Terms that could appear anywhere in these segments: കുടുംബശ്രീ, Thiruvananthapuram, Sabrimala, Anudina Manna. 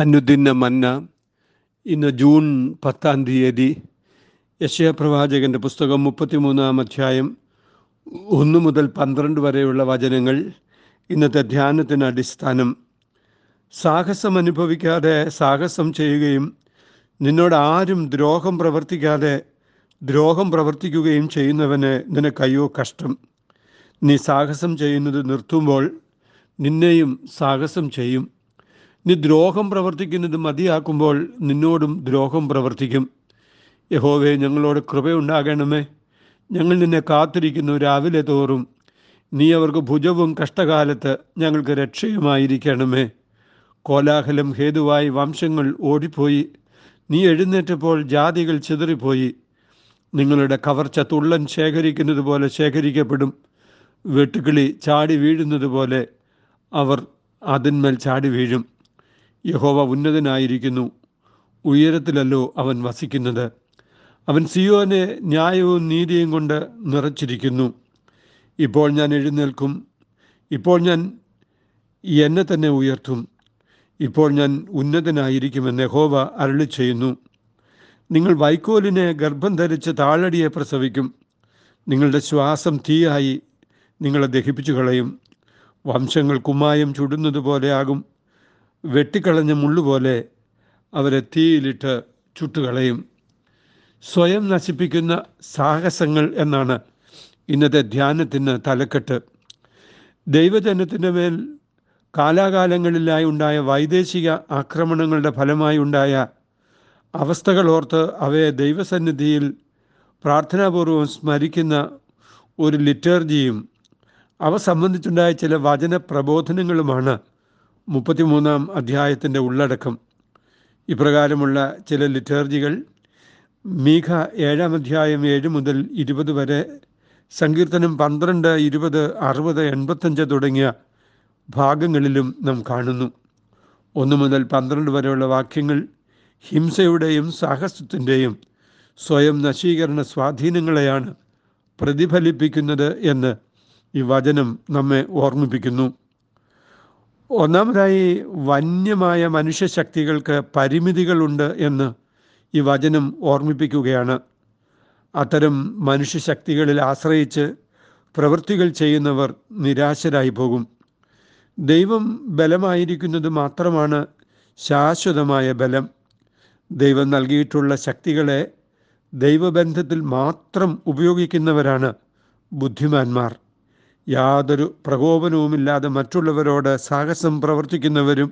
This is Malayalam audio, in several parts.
അനുദിന മന്ന. ഇന്ന് ജൂൺ 10 യെശയ്യാപ്രവാചകൻ്റെ പുസ്തകം 33-1 വരെയുള്ള വചനങ്ങൾ ഇന്നത്തെ ധ്യാനത്തിന് അടിസ്ഥാനം. സാഹസം അനുഭവിക്കാതെ സാഹസം ചെയ്യുകയും നിന്നോട് ആരും ദ്രോഹം പ്രവർത്തിക്കാതെ ദ്രോഹം പ്രവർത്തിക്കുകയും ചെയ്യുന്നവന് നിനക്കയ്യോ കഷ്ടം. നീ സാഹസം ചെയ്യുന്നത് നിർത്തുമ്പോൾ നിന്നെയും സാഹസം ചെയ്യും. നീ ദ്രോഹം പ്രവർത്തിക്കുന്നത് മതിയാക്കുമ്പോൾ നിന്നോടും ദ്രോഹം പ്രവർത്തിക്കും. യഹോവേ, ഞങ്ങളോട് കൃപയുണ്ടാകണമേ, ഞങ്ങൾ നിന്നെ കാത്തിരിക്കുന്നു രാവിലെ തോറും. നീ അവർക്ക് ഭുജവും കഷ്ടകാലത്ത് ഞങ്ങൾക്ക് രക്ഷയുമായിരിക്കണമേ. കോലാഹലം ഹേതുവായി വംശങ്ങൾ ഓടിപ്പോയി, നീ എഴുന്നേറ്റപ്പോൾ ജാതികൾ ചിതറിപ്പോയി. നിങ്ങളുടെ കവർച്ച തുള്ളൻ ശേഖരിക്കുന്നത് പോലെ ശേഖരിക്കപ്പെടും, വെട്ടുക്കിളി ചാടി വീഴുന്നത് പോലെ അവർ അതിന്മേൽ ചാടി വീഴും. യഹോവ ഉന്നതനായിരിക്കുന്നു, ഉയരത്തിലല്ലോ അവൻ വസിക്കുന്നത്. അവൻ സിയോനെ ന്യായവും നീതിയും കൊണ്ട് നിറച്ചിരിക്കുന്നു. ഇപ്പോൾ ഞാൻ എഴുന്നേൽക്കും, ഇപ്പോൾ ഞാൻ എന്നെ തന്നെ ഉയർത്തും, ഇപ്പോൾ ഞാൻ ഉന്നതനായിരിക്കുമെന്ന് യഹോവ അരുളി ചെയ്യുന്നു. നിങ്ങൾ വൈക്കോലിനെ ഗർഭം ധരിച്ച് താളടിയെ പ്രസവിക്കും. നിങ്ങളുടെ ശ്വാസം തീയായി നിങ്ങളെ ദഹിപ്പിച്ചു കളയും. വംശങ്ങൾ കുമ്മായം ചുടുന്നത് പോലെയാകും, വെട്ടിക്കളഞ്ഞ മുള്ളുപോലെ അവരെ തീയിലിട്ട് ചുട്ടുകളയും. സ്വയം നശിപ്പിക്കുന്ന സാഹസങ്ങൾ എന്നാണ് ഇന്നത്തെ ധ്യാനത്തിന് തലക്കെട്ട്. ദൈവജനത്തിൻ്റെ മേൽ കാലാകാലങ്ങളിലായി ഉണ്ടായ വൈദേശിക ആക്രമണങ്ങളുടെ ഫലമായി ഉണ്ടായ അവസ്ഥകളോർത്ത് അവയെ ദൈവസന്നിധിയിൽ പ്രാർത്ഥനാപൂർവം സ്മരിക്കുന്ന ഒരു ലിറ്റർജിയും അവ സംബന്ധിച്ചുണ്ടായ ചില വചന പ്രബോധനങ്ങളുമാണ് 33-ാം അധ്യായത്തിൻ്റെ ഉള്ളടക്കം. ഇപ്രകാരമുള്ള ചില ലിറ്റർജികൾ മീഖ 7-7 മുതൽ 20 വരെ, സങ്കീർത്തനം 12, 20, 60, 85 തുടങ്ങിയ ഭാഗങ്ങളിലും നാം കാണുന്നു. 1 മുതൽ 12 വരെയുള്ള വാക്യങ്ങൾ ഹിംസയുടെയും സാഹസത്തിൻ്റെയും സ്വയം നശീകരണ സ്വാധീനങ്ങളെയാണ് പ്രതിഫലിപ്പിക്കുന്നത് എന്ന് ഈ വചനം നമ്മെ ഓർമ്മിപ്പിക്കുന്നു. ഒന്നാമതായി, വന്യമായ മനുഷ്യശക്തികൾക്ക് പരിമിതികളുണ്ട് എന്ന് ഈ വചനം ഓർമ്മിപ്പിക്കുകയാണ്. അത്തരം മനുഷ്യശക്തികളിൽ ആശ്രയിച്ച് പ്രവൃത്തികൾ ചെയ്യുന്നവർ നിരാശരായി പോകും. ദൈവം ബലമായിരിക്കുന്നത് മാത്രമാണ് ശാശ്വതമായ ബലം. ദൈവം നൽകിയിട്ടുള്ള ശക്തികളെ ദൈവബന്ധത്തിൽ മാത്രം ഉപയോഗിക്കുന്നവരാണ് ബുദ്ധിമാന്മാർ. യാതൊരു പ്രകോപനവുമില്ലാതെ മറ്റുള്ളവരോട് സാഹസം പ്രവർത്തിക്കുന്നവരും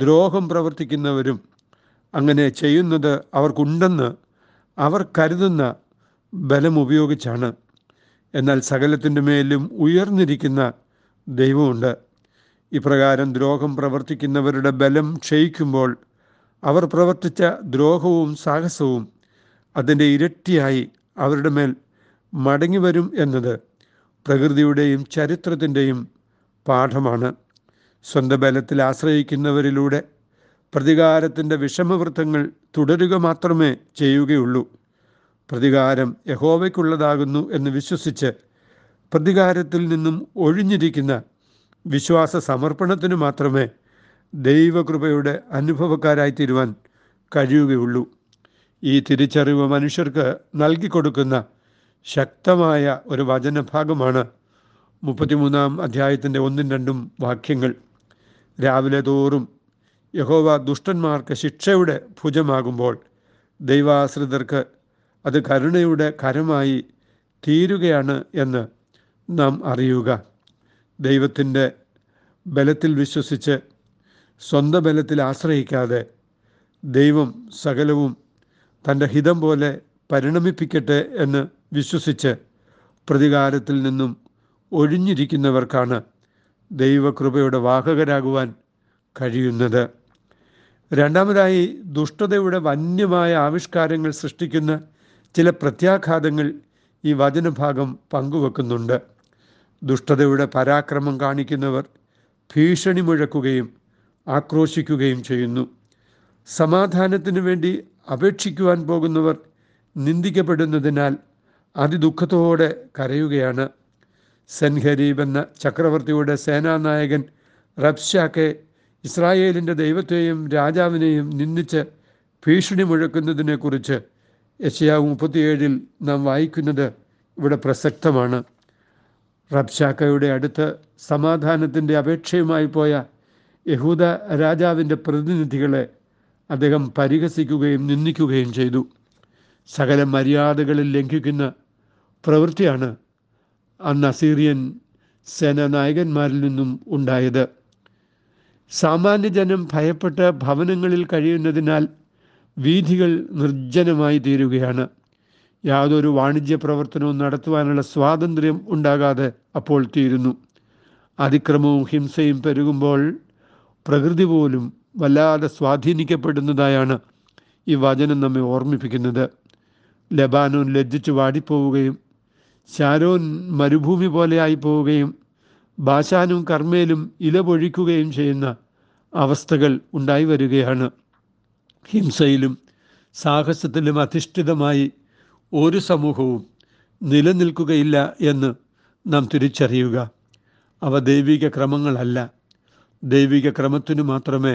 ദ്രോഹം പ്രവർത്തിക്കുന്നവരും അങ്ങനെ ചെയ്യുന്നത് അവർക്കുണ്ടെന്ന് അവർ കരുതുന്ന ബലം ഉപയോഗിച്ചാണ്. എന്നാൽ സകലത്തിൻ്റെ മേലും ഉയർന്നിരിക്കുന്ന ദൈവമുണ്ട്. ഇപ്രകാരം ദ്രോഹം പ്രവർത്തിക്കുന്നവരുടെ ബലം ക്ഷയിക്കുമ്പോൾ അവർ പ്രവർത്തിച്ച ദ്രോഹവും സാഹസവും അതിൻ്റെ ഇരട്ടിയായി അവരുടെ മേൽ മടങ്ങി വരും എന്നത് പ്രകൃതിയുടെയും ചരിത്രത്തിൻ്റെയും പാഠമാണ്. സ്വന്തം ബലത്തിൽ ആശ്രയിക്കുന്നവരിലൂടെ പ്രതികാരത്തിൻ്റെ വിഷമവൃത്തങ്ങൾ തുടരുക മാത്രമേ ചെയ്യുകയുള്ളൂ. പ്രതികാരം യഹോവയ്ക്കുള്ളതാകുന്നു എന്ന് വിശ്വസിച്ച് പ്രതികാരത്തിൽ നിന്നും ഒഴിഞ്ഞിരിക്കുന്ന വിശ്വാസ സമർപ്പണത്തിന് മാത്രമേ ദൈവകൃപയുടെ അനുഭവക്കാരായിത്തീരുവാൻ കഴിയുകയുള്ളൂ. ഈ തിരിച്ചറിവ് മനുഷ്യർക്ക് നൽകിക്കൊടുക്കുന്ന ശക്തമായ ഒരു വചനഭാഗമാണ് 33-ാം അധ്യായത്തിൻ്റെ 1-2 വാക്യങ്ങൾ. രാവിലെ തോറും യഹോവ ദുഷ്ടന്മാർക്ക് ശിക്ഷയുടെ ഭുജമാകുമ്പോൾ ദൈവാശ്രിതർക്ക് അത് കരുണയുടെ കരമായി തീരുകയാണ് എന്ന് നാം അറിയുക. ദൈവത്തിൻ്റെ ബലത്തിൽ വിശ്വസിച്ച് സ്വന്തം ബലത്തിൽ ആശ്രയിക്കാതെ ദൈവം സകലവും തൻ്റെ ഹിതം പോലെ പരിണമിപ്പിക്കട്ടെ എന്ന് വിശ്വസിച്ച് പ്രതികാരത്തിൽ നിന്നും ഒഴിഞ്ഞിരിക്കുന്നവർക്കാണ് ദൈവകൃപയുടെ വാഹകരാകുവാൻ കഴിയുന്നത്. രണ്ടാമതായി, ദുഷ്ടതയുടെ വന്യമായ ആവിഷ്കാരങ്ങൾ സൃഷ്ടിക്കുന്ന ചില പ്രത്യാഘാതങ്ങൾ ഈ വചനഭാഗം പങ്കുവെക്കുന്നുണ്ട്. ദുഷ്ടതയുടെ പരാക്രമം കാണിക്കുന്നവർ ഭീഷണി മുഴക്കുകയും ആക്രോശിക്കുകയും ചെയ്യുന്നു. സമാധാനത്തിനു വേണ്ടി അപേക്ഷിക്കുവാൻ പോകുന്നവർ നിന്ദിക്കപ്പെടുന്നതിനാൽ അതിദുഃഖത്തോടെ കരയുകയാണ്. സെൻഹരീബ് എന്ന ചക്രവർത്തിയുടെ സേനാനായകൻ റബ്ശാക്കെ ഇസ്രായേലിൻ്റെ ദൈവത്തെയും രാജാവിനെയും നിന്ദിച്ച് ഭീഷണി മുഴക്കുന്നതിനെക്കുറിച്ച് യെശയ്യാവ് 37-ൽ നാം വായിക്കുന്നത് ഇവിടെ പ്രസക്തമാണ്. റബ്ശാക്കയുടെ അടുത്ത് സമാധാനത്തിൻ്റെ അപേക്ഷയുമായി പോയ യഹൂദ രാജാവിൻ്റെ പ്രതിനിധികളെ അദ്ദേഹം പരിഹസിക്കുകയും നിന്ദിക്കുകയും ചെയ്തു. സകല മര്യാദകളിൽ ലംഘിക്കുന്ന പ്രവൃത്തിയാണ് അന്ന് അസീറിയൻ സേനാനായകന്മാരിൽ നിന്നും ഉണ്ടായത്. സാമാന്യജനം ഭയപ്പെട്ട് ഭവനങ്ങളിൽ കഴിയുന്നതിനാൽ വീഥികൾ നിർജ്ജനമായി തീരുകയാണ്. യാതൊരു വാണിജ്യ പ്രവർത്തനവും നടത്തുവാനുള്ള സ്വാതന്ത്ര്യം ഉണ്ടാകാതെ അപ്പോൾ തീരുന്നു. അതിക്രമവും ഹിംസയും പെരുകുമ്പോൾ പ്രകൃതി പോലും വല്ലാതെ സ്വാധീനിക്കപ്പെടുന്നതായാണ് ഈ വചനം നമ്മെ ഓർമ്മിപ്പിക്കുന്നത്. ലബാനോൻ ലജ്ജിച്ച് വാടിപ്പോവുകയും ശാരോൻ മരുഭൂമി പോലെയായി പോവുകയും ബാശാനും കർമ്മേലും ഇലപൊഴിക്കുകയും ചെയ്യുന്ന അവസ്ഥകൾ ഉണ്ടായി വരികയാണ്. ഹിംസയിലും സാഹസത്തിലും അധിഷ്ഠിതമായി ഒരു സമൂഹവും നിലനിൽക്കുകയില്ല എന്ന് നാം തിരിച്ചറിയുക. അവ ദൈവിക ക്രമങ്ങളല്ല. ദൈവിക ക്രമത്തിനു മാത്രമേ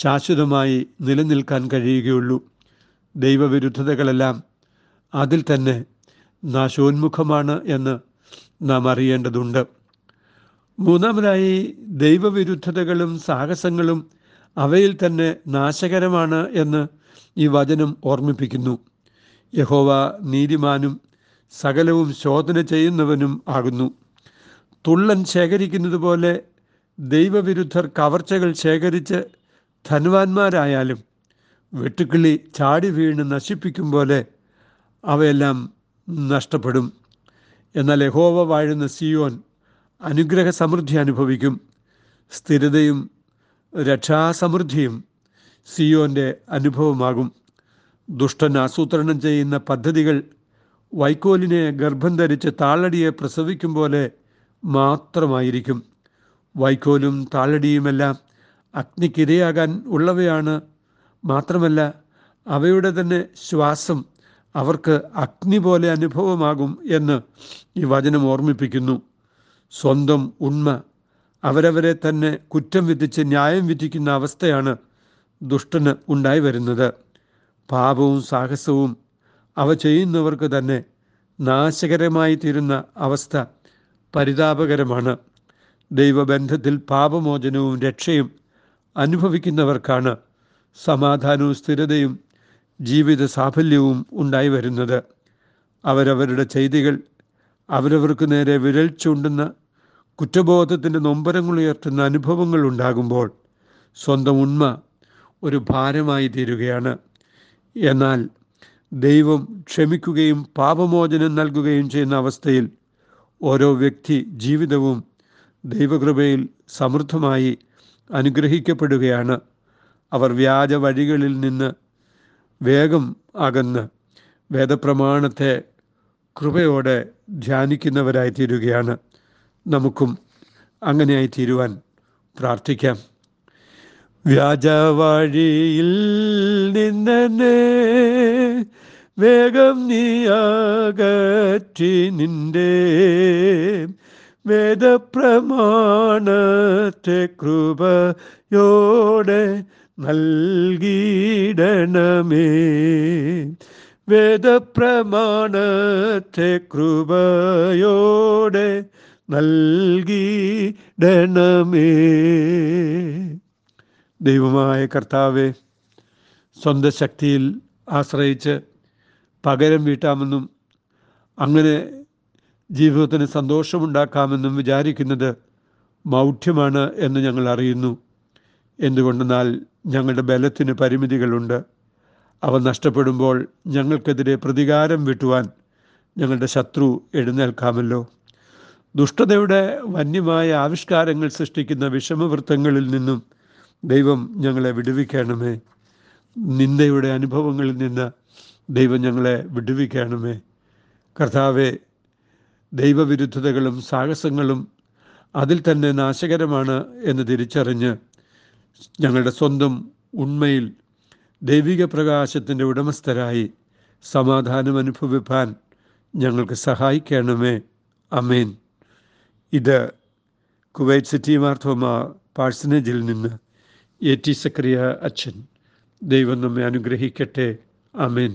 ശാശ്വതമായി നിലനിൽക്കാൻ കഴിയുകയുള്ളൂ. ദൈവവിരുദ്ധതകളെല്ലാം അതിൽ തന്നെ നാശോന്മുഖമാണ് എന്ന് നാം അറിയേണ്ടതുണ്ട്. മൂന്നാമതായി, ദൈവവിരുദ്ധതകളും സാഹസങ്ങളും അവയിൽ തന്നെ നാശകരമാണ് എന്ന് ഈ വചനം ഓർമ്മിപ്പിക്കുന്നു. യഹോവ നീതിമാനും സകലവും ശോധന ചെയ്യുന്നവനും ആകുന്നു. തുള്ളൻ ശേഖരിക്കുന്നത് പോലെ ദൈവവിരുദ്ധർ കവർച്ചകൾ ശേഖരിച്ച് ധനവാന്മാരായാലും വെട്ടുക്കിളി ചാടി വീണ് നശിപ്പിക്കും പോലെ അവയെല്ലാം നഷ്ടപ്പെടും. എന്നാൽ യഹോവ വാഴുന്ന സിയോൻ അനുഗ്രഹ സമൃദ്ധി അനുഭവിക്കും. സ്ഥിരതയും രക്ഷാസമൃദ്ധിയും സിയോൻ്റെ അനുഭവമാകും. ദുഷ്ടൻ ആസൂത്രണം ചെയ്യുന്ന പദ്ധതികൾ വൈക്കോലിനെ ഗർഭം ധരിച്ച് താളടിയെ പ്രസവിക്കും പോലെ മാത്രമായിരിക്കും. വൈക്കോലും താളടിയുമെല്ലാം അഗ്നിക്കിരയാകാൻ ഉള്ളവയാണ്. മാത്രമല്ല, അവയുടെ തന്നെ ശ്വാസം അവർക്ക് അഗ്നി പോലെ അനുഭവമാകും എന്ന് ഈ വചനം ഓർമ്മിപ്പിക്കുന്നു. സ്വന്തം ഉണ്മ അവരവരെ തന്നെ കുറ്റം വിധിച്ച് ന്യായം വിധിക്കുന്ന അവസ്ഥയാണ് ദുഷ്ടന് ഉണ്ടായി വരുന്നത്. പാപവും സാഹസവും അവ ചെയ്യുന്നവർക്ക് തന്നെ നാശകരമായി തീരുന്ന അവസ്ഥ പരിതാപകരമാണ്. ദൈവബന്ധത്തിൽ പാപമോചനവും രക്ഷയും അനുഭവിക്കുന്നവർക്കാണ് സമാധാനവും സ്ഥിരതയും ജീവിത സാഫല്യവും ഉണ്ടായി വരുന്നത്. അവരവരുടെ ചെയ്തികൾ അവരവർക്ക് നേരെ വിരൽ ചൂണ്ടുന്ന കുറ്റബോധത്തിൻ്റെ നൊമ്പരങ്ങളുയർത്തുന്ന അനുഭവങ്ങൾ ഉണ്ടാകുമ്പോൾ സ്വന്തം ഉണ്മ ഒരു ഭാരമായി തീരുകയാണ്. എന്നാൽ ദൈവം ക്ഷമിക്കുകയും പാപമോചനം നൽകുകയും ചെയ്യുന്ന അവസ്ഥയിൽ ഓരോ വ്യക്തി ജീവിതവും ദൈവകൃപയിൽ സമൃദ്ധമായി അനുഗ്രഹിക്കപ്പെടുകയാണ്. അവർ വ്യാജ വഴികളിൽ നിന്ന് വേഗം അകന്ന് വേദപ്രമാണത്തെ കൃപയോടെ ധ്യാനിക്കുന്നവരായി തീരുകയാണ്. നമുക്കും അങ്ങനെയായി തീരുവാൻ പ്രാർത്ഥിക്കാം. വ്യാജ വഴിയിൽ നിന്നെ വേഗം നീയകറ്റി നിന്റെ വേദപ്രമാണത്തെ കൃപയോടെ നൽകിയിടണമേ. വേദപ്രമാണത്തെ കൃപയോടെ നൽകിയിടണമേ. ദൈവമായ കർത്താവെ, സ്വന്തം ശക്തിയിൽ ആശ്രയിച്ച് പകരം വീട്ടാമെന്നും അങ്ങനെ ജീവിതത്തിന് സന്തോഷമുണ്ടാക്കാമെന്നും വിചാരിക്കുന്നത് മൗഢ്യമാണ് എന്ന് ഞങ്ങൾ അറിയുന്നു. എന്തുകൊണ്ടെന്നാൽ ഞങ്ങളുടെ ബലത്തിന് പരിമിതികളുണ്ട്. അവ നഷ്ടപ്പെടുമ്പോൾ ഞങ്ങൾക്കെതിരെ പ്രതികാരം വീട്ടുവാൻ ഞങ്ങളുടെ ശത്രു എഴുന്നേൽക്കാമല്ലോ. ദുഷ്ടതയുടെ വന്യമായ ആവിഷ്കാരങ്ങൾ സൃഷ്ടിക്കുന്ന വിഷമവൃത്തങ്ങളിൽ നിന്നും ദൈവം ഞങ്ങളെ വിടുവിക്കണമേ. നിന്ദയുടെ അനുഭവങ്ങളിൽ നിന്ന് ദൈവം ഞങ്ങളെ വിടുവിക്കണമേ. കർത്താവെ, ദൈവവിരുദ്ധതകളും സാഹസങ്ങളും അതിൽ തന്നെ നാശകരമാണ് എന്ന് തിരിച്ചറിഞ്ഞ് ഞങ്ങളുടെ സ്വന്തം ഉണ്മയിൽ ദൈവിക പ്രകാശത്തിൻ്റെ ഉടമസ്ഥരായി സമാധാനം അനുഭവിപ്പാൻ ഞങ്ങൾക്ക് സഹായിക്കണമേ. അമേൻ. ഇത് കുവൈറ്റ് സിറ്റി മാർത്തോമാ പാഴ്സനേജിൽ നിന്ന് AT സക്കറിയ അച്ഛൻ. ദൈവം നമ്മെ അനുഗ്രഹിക്കട്ടെ. ആമേൻ.